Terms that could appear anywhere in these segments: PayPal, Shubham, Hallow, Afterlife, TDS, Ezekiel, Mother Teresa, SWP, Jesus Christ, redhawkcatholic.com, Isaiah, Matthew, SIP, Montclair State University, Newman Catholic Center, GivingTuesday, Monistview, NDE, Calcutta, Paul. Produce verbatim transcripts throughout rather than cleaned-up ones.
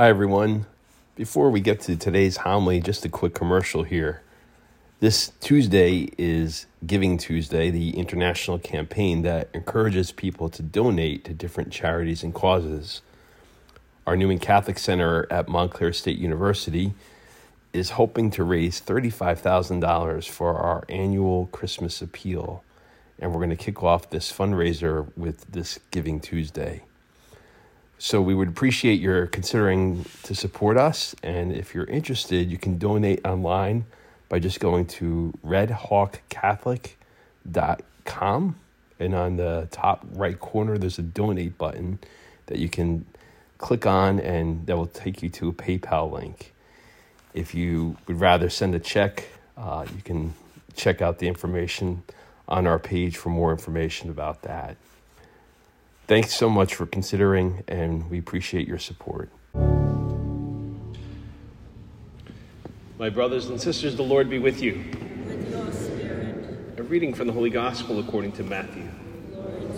Hi, everyone. Before we get to today's homily, just a quick commercial here. This Tuesday is Giving Tuesday, the international campaign that encourages people to donate to different charities and causes. Our Newman Catholic Center at Montclair State University is hoping to raise thirty-five thousand dollars for our annual Christmas appeal, and we're going to kick off this fundraiser with this Giving Tuesday. So we would appreciate your considering to support us. And if you're interested, you can donate online by just going to red hawk catholic dot com. And on the top right corner, there's a donate button that you can click on, and that will take you to a PayPal link. If you would rather send a check, uh, you can check out the information on our page for more information about that. Thanks so much for considering, and we appreciate your support. My brothers and sisters, the Lord be with you. With your spirit. A reading from the Holy Gospel according to Matthew. Lord.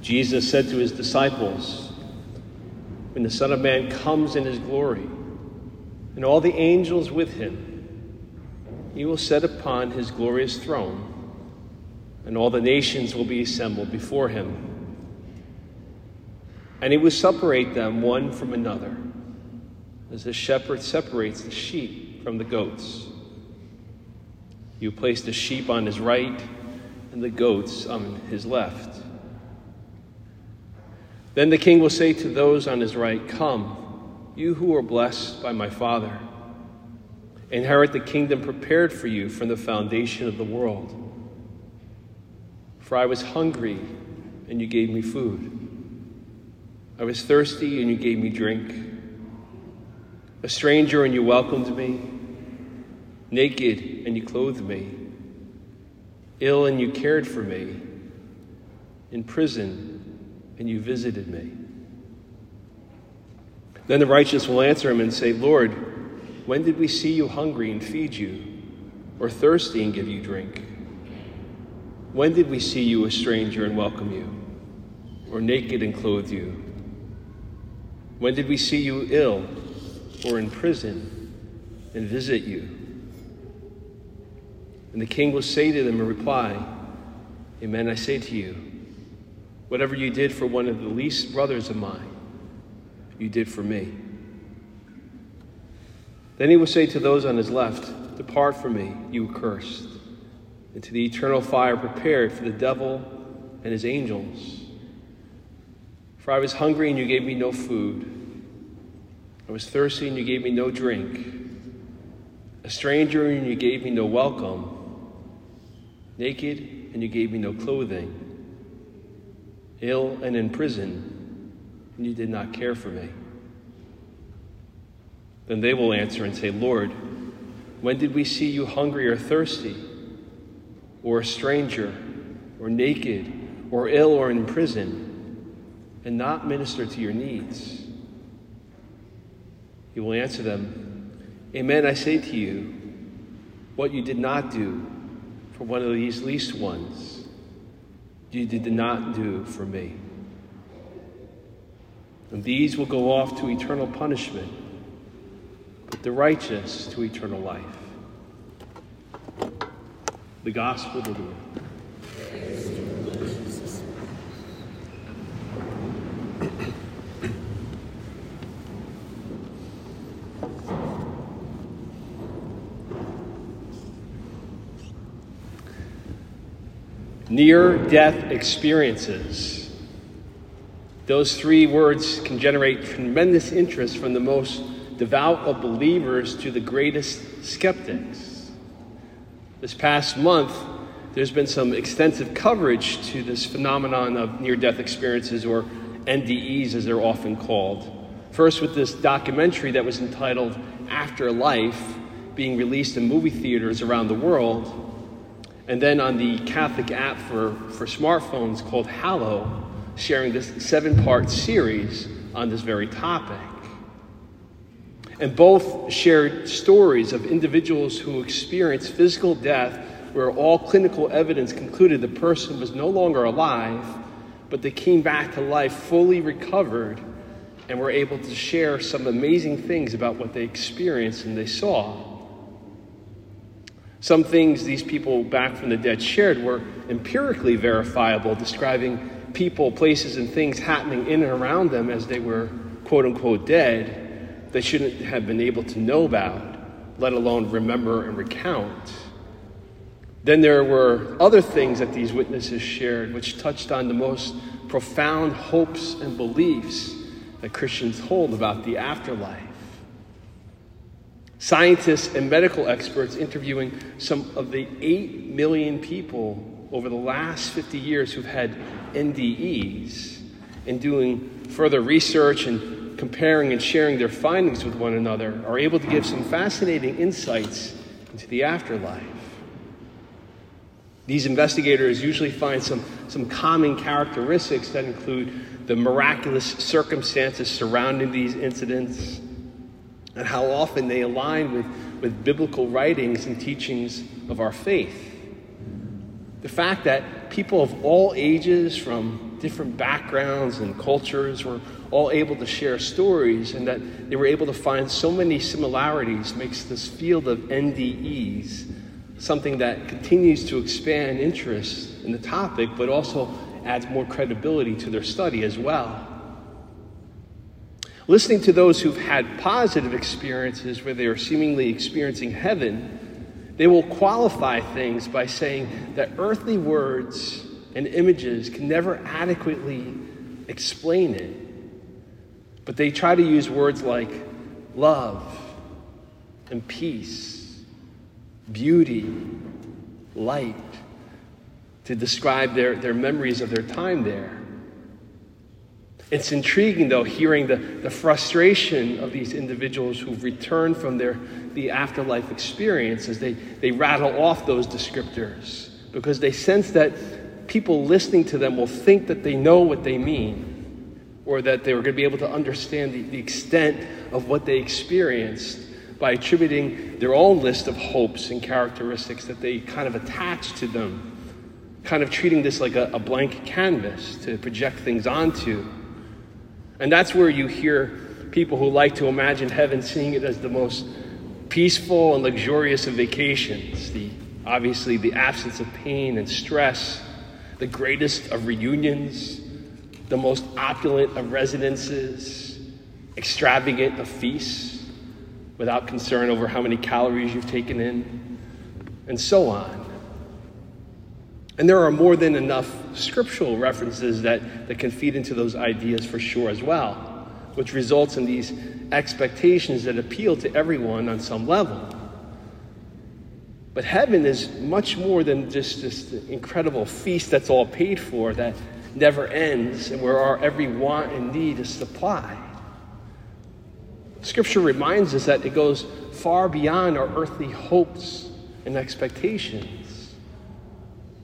Jesus said to his disciples, "When the Son of Man comes in his glory, and all the angels with him, He will set upon his glorious throne, and all the nations will be assembled before him. And he will separate them one from another, as the shepherd separates the sheep from the goats. He will place the sheep on his right and the goats on his left. Then the king will say to those on his right, 'Come, you who are blessed by my Father. Inherit the kingdom prepared for you from the foundation of the world. For I was hungry, and you gave me food. I was thirsty, and you gave me drink. A stranger, and you welcomed me. Naked, and you clothed me. Ill, and you cared for me. In prison, and you visited me.' Then the righteous will answer him and say, 'Lord, when did we see you hungry and feed you, or thirsty and give you drink? When did we see you a stranger and welcome you, or naked and clothe you? When did we see you ill or in prison and visit you?' And the king will say to them in reply, 'Amen, I say to you, whatever you did for one of the least brothers of mine, you did for me.' Then he will say to those on his left, 'Depart from me, you accursed, into the eternal fire prepared for the devil and his angels. For I was hungry, and you gave me no food. I was thirsty, and you gave me no drink. A stranger, and you gave me no welcome. Naked, and you gave me no clothing. Ill and in prison, and you did not care for me.' Then they will answer and say, 'Lord, when did we see you hungry or thirsty, or a stranger, or naked, or ill, or in prison, and not minister to your needs?' He will answer them, 'Amen, I say to you, what you did not do for one of these least ones, you did not do for me.' And these will go off to eternal punishment, the righteous to eternal life." The Gospel of the Lord. Praise to you, Lord Jesus. Near-death experiences. Those three words can generate tremendous interest from the most devout of believers to the greatest skeptics. This past month, there's been some extensive coverage to this phenomenon of near-death experiences, or N D Es as they're often called. First with this documentary that was entitled Afterlife, being released in movie theaters around the world, and then on the Catholic app for, for smartphones called Hallow, sharing this seven-part series on this very topic. And both shared stories of individuals who experienced physical death where all clinical evidence concluded the person was no longer alive, but they came back to life fully recovered and were able to share some amazing things about what they experienced and they saw. Some things these people back from the dead shared were empirically verifiable, describing people, places, and things happening in and around them as they were, quote unquote, dead, they shouldn't have been able to know about, let alone remember and recount. Then there were other things that these witnesses shared, which touched on the most profound hopes and beliefs that Christians hold about the afterlife. Scientists and medical experts interviewing some of the eight million people over the last fifty years who've had N D Es and doing further research and comparing and sharing their findings with one another are able to give some fascinating insights into the afterlife. These investigators usually find some, some common characteristics that include the miraculous circumstances surrounding these incidents, and how often they align with, with biblical writings and teachings of our faith. The fact that people of all ages from different backgrounds and cultures were all able to share stories and that they were able to find so many similarities makes this field of N D Es something that continues to expand interest in the topic, but also adds more credibility to their study as well. Listening to those who've had positive experiences where they are seemingly experiencing heaven, they will qualify things by saying that earthly words and images can never adequately explain it. But they try to use words like love and peace, beauty, light, to describe their, their memories of their time there. It's intriguing, though, hearing the, the frustration of these individuals who've returned from their the afterlife experience as they, they rattle off those descriptors because they sense that people listening to them will think that they know what they mean or that they were going to be able to understand the, the extent of what they experienced by attributing their own list of hopes and characteristics that they kind of attach to them, kind of treating this like a, a blank canvas to project things onto. And that's where you hear people who like to imagine heaven seeing it as the most peaceful and luxurious of vacations. The, obviously, the absence of pain and stress, the greatest of reunions, the most opulent of residences, extravagant of feasts, without concern over how many calories you've taken in, and so on. And there are more than enough scriptural references that, that can feed into those ideas for sure as well, which results in these expectations that appeal to everyone on some level. But heaven is much more than just this incredible feast that's all paid for, that never ends, and where our every want and need is supplied. Scripture reminds us that it goes far beyond our earthly hopes and expectations.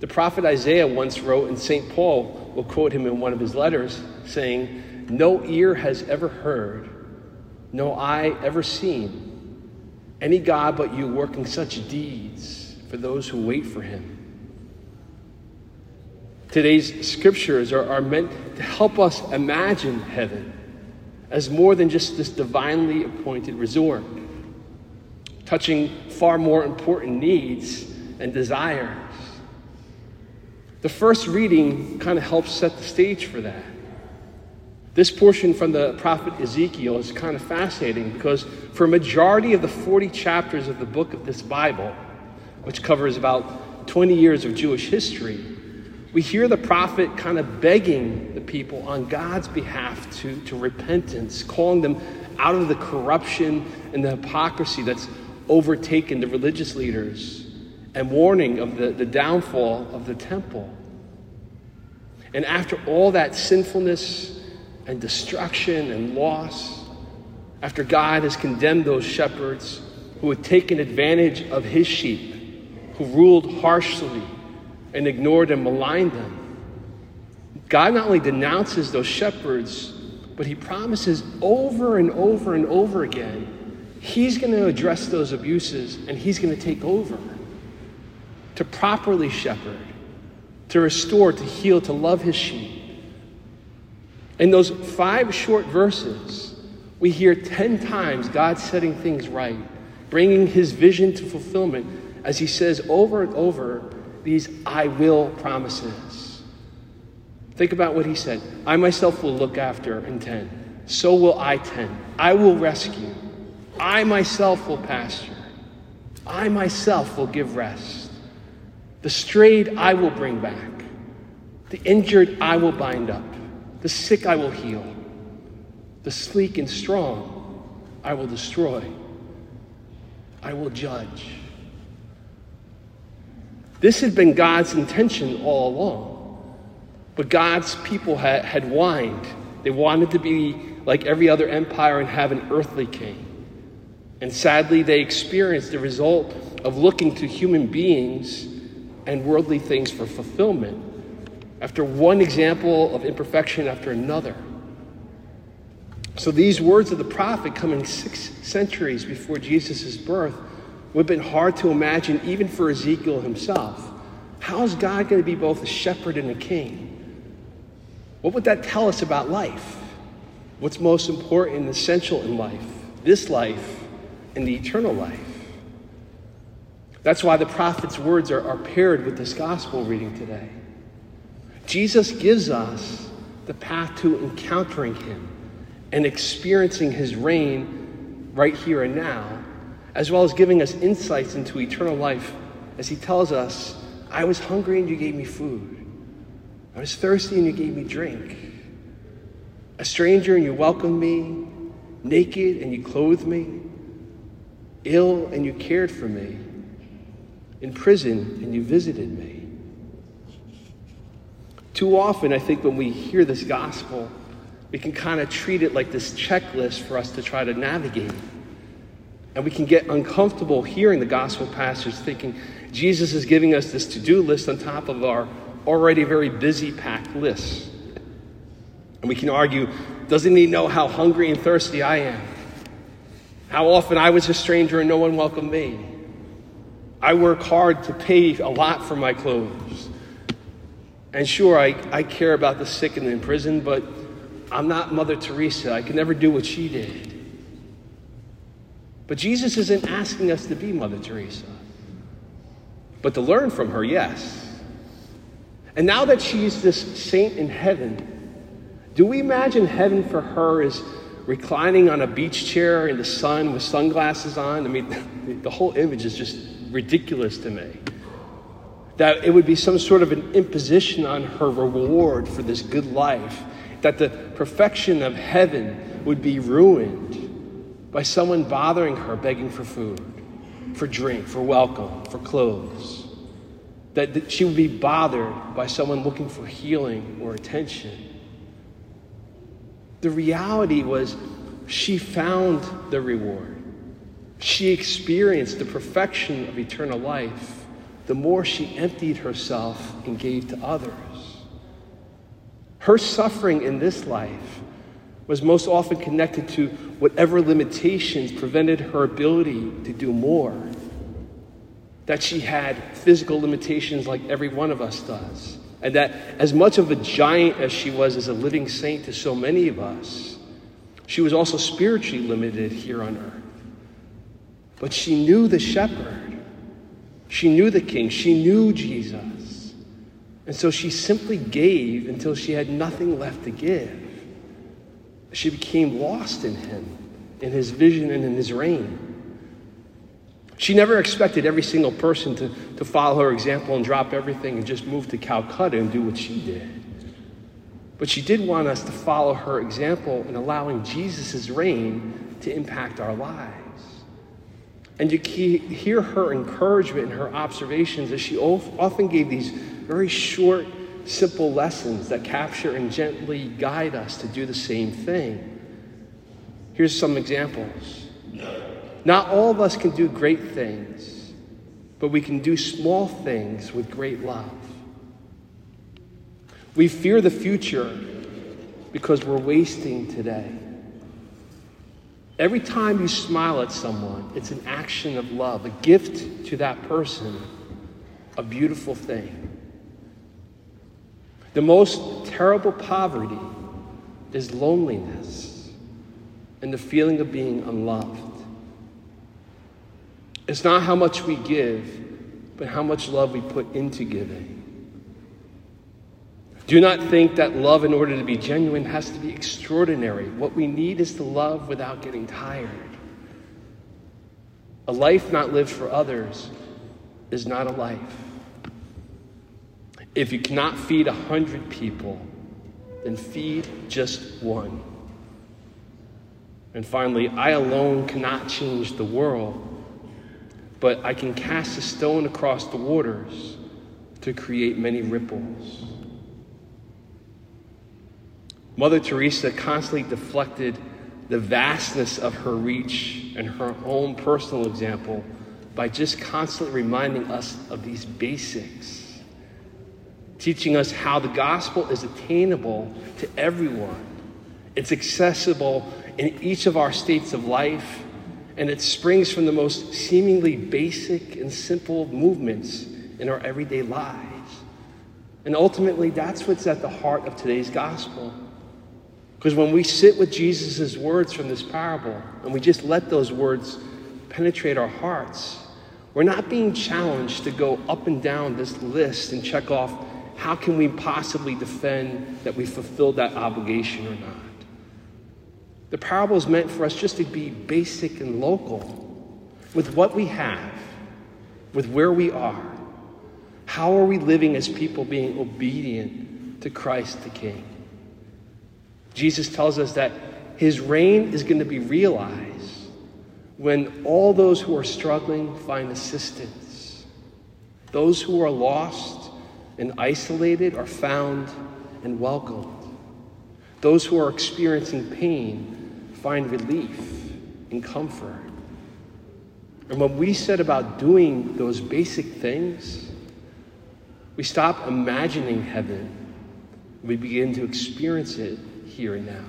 The prophet Isaiah once wrote, and Saint Paul will quote him in one of his letters, saying, "No ear has ever heard, no eye ever seen, any God but you working such deeds for those who wait for him." Today's scriptures are, are meant to help us imagine heaven as more than just this divinely appointed resort, touching far more important needs and desires. The first reading kind of helps set the stage for that. This portion from the prophet Ezekiel is kind of fascinating because for a majority of the forty chapters of the book of this Bible, which covers about twenty years of Jewish history, we hear the prophet kind of begging the people on God's behalf to, to repentance, calling them out of the corruption and the hypocrisy that's overtaken the religious leaders, and warning of the, the downfall of the temple. And after all that sinfulness and destruction and loss, after God has condemned those shepherds who had taken advantage of his sheep, who ruled harshly and ignored and maligned them, God not only denounces those shepherds, but he promises over and over and over again, he's going to address those abuses and he's going to take over, to properly shepherd, to restore, to heal, to love his sheep, In those five short verses, we hear ten times God setting things right, bringing his vision to fulfillment, as he says over and over these I will promises. Think about what he said. I myself will look after and tend. So will I tend. I will rescue. I myself will pasture. I myself will give rest. The strayed I will bring back. The injured I will bind up. The sick I will heal. The sleek and strong I will destroy. I will judge. This had been God's intention all along. But God's people had, had whined. They wanted to be like every other empire and have an earthly king. And sadly, they experienced the result of looking to human beings and worldly things for fulfillment. After one example of imperfection after another. So these words of the prophet coming six centuries before Jesus' birth would have been hard to imagine even for Ezekiel himself. How is God going to be both a shepherd and a king? What would that tell us about life? What's most important and essential in life? This life and the eternal life. That's why the prophet's words are, are paired with this gospel reading today. Jesus gives us the path to encountering him and experiencing his reign right here and now, as well as giving us insights into eternal life as he tells us, I was hungry and you gave me food. I was thirsty and you gave me drink. A stranger and you welcomed me. Naked and you clothed me. Ill and you cared for me. In prison and you visited me. Too often, I think, when we hear this gospel, we can kind of treat it like this checklist for us to try to navigate. And we can get uncomfortable hearing the gospel passage, thinking Jesus is giving us this to-do list on top of our already very busy packed list. And we can argue, doesn't he know how hungry and thirsty I am? How often I was a stranger and no one welcomed me? I work hard to pay a lot for my clothes. And sure, I, I care about the sick and the imprisoned, but I'm not Mother Teresa. I can never do what she did. But Jesus isn't asking us to be Mother Teresa, but to learn from her, yes. And now that she's this saint in heaven, do we imagine heaven for her as reclining on a beach chair in the sun with sunglasses on? I mean, the whole image is just ridiculous to me. That it would be some sort of an imposition on her reward for this good life. That the perfection of heaven would be ruined by someone bothering her, begging for food, for drink, for welcome, for clothes. That, that she would be bothered by someone looking for healing or attention. The reality was she found the reward. She experienced the perfection of eternal life. The more she emptied herself and gave to others. Her suffering in this life was most often connected to whatever limitations prevented her ability to do more. That she had physical limitations like every one of us does. And that as much of a giant as she was as a living saint to so many of us, she was also spiritually limited here on earth. But she knew the shepherd. She knew the king. She knew Jesus. And so she simply gave until she had nothing left to give. She became lost in him, in his vision and in his reign. She never expected every single person to, to follow her example and drop everything and just move to Calcutta and do what she did. But she did want us to follow her example in allowing Jesus' reign to impact our lives. And you hear her encouragement and her observations as she often gave these very short, simple lessons that capture and gently guide us to do the same thing. Here's some examples. Not all of us can do great things, but we can do small things with great love. We fear the future because we're wasting today. Every time you smile at someone, it's an action of love, a gift to that person, a beautiful thing. The most terrible poverty There's loneliness and the feeling of being unloved. It's not how much we give, but how much love we put into giving. Do not think that love, in order to be genuine, has to be extraordinary. What we need is to love without getting tired. A life not lived for others is not a life. If you cannot feed a hundred people, then feed just one. And finally, I alone cannot change the world, but I can cast a stone across the waters to create many ripples. Mother Teresa constantly deflected the vastness of her reach and her own personal example by just constantly reminding us of these basics, teaching us how the gospel is attainable to everyone. It's accessible in each of our states of life, and it springs from the most seemingly basic and simple movements in our everyday lives. And ultimately, that's what's at the heart of today's gospel. Because when we sit with Jesus' words from this parable and we just let those words penetrate our hearts, we're not being challenged to go up and down this list and check off how can we possibly defend that we fulfilled that obligation or not. The parable is meant for us just to be basic and local with what we have, with where we are. How are we living as people being obedient to Christ the King? Jesus tells us that his reign is going to be realized when all those who are struggling find assistance. Those who are lost and isolated are found and welcomed. Those who are experiencing pain find relief and comfort. And when we set about doing those basic things, we stop imagining heaven. We begin to experience it here and now.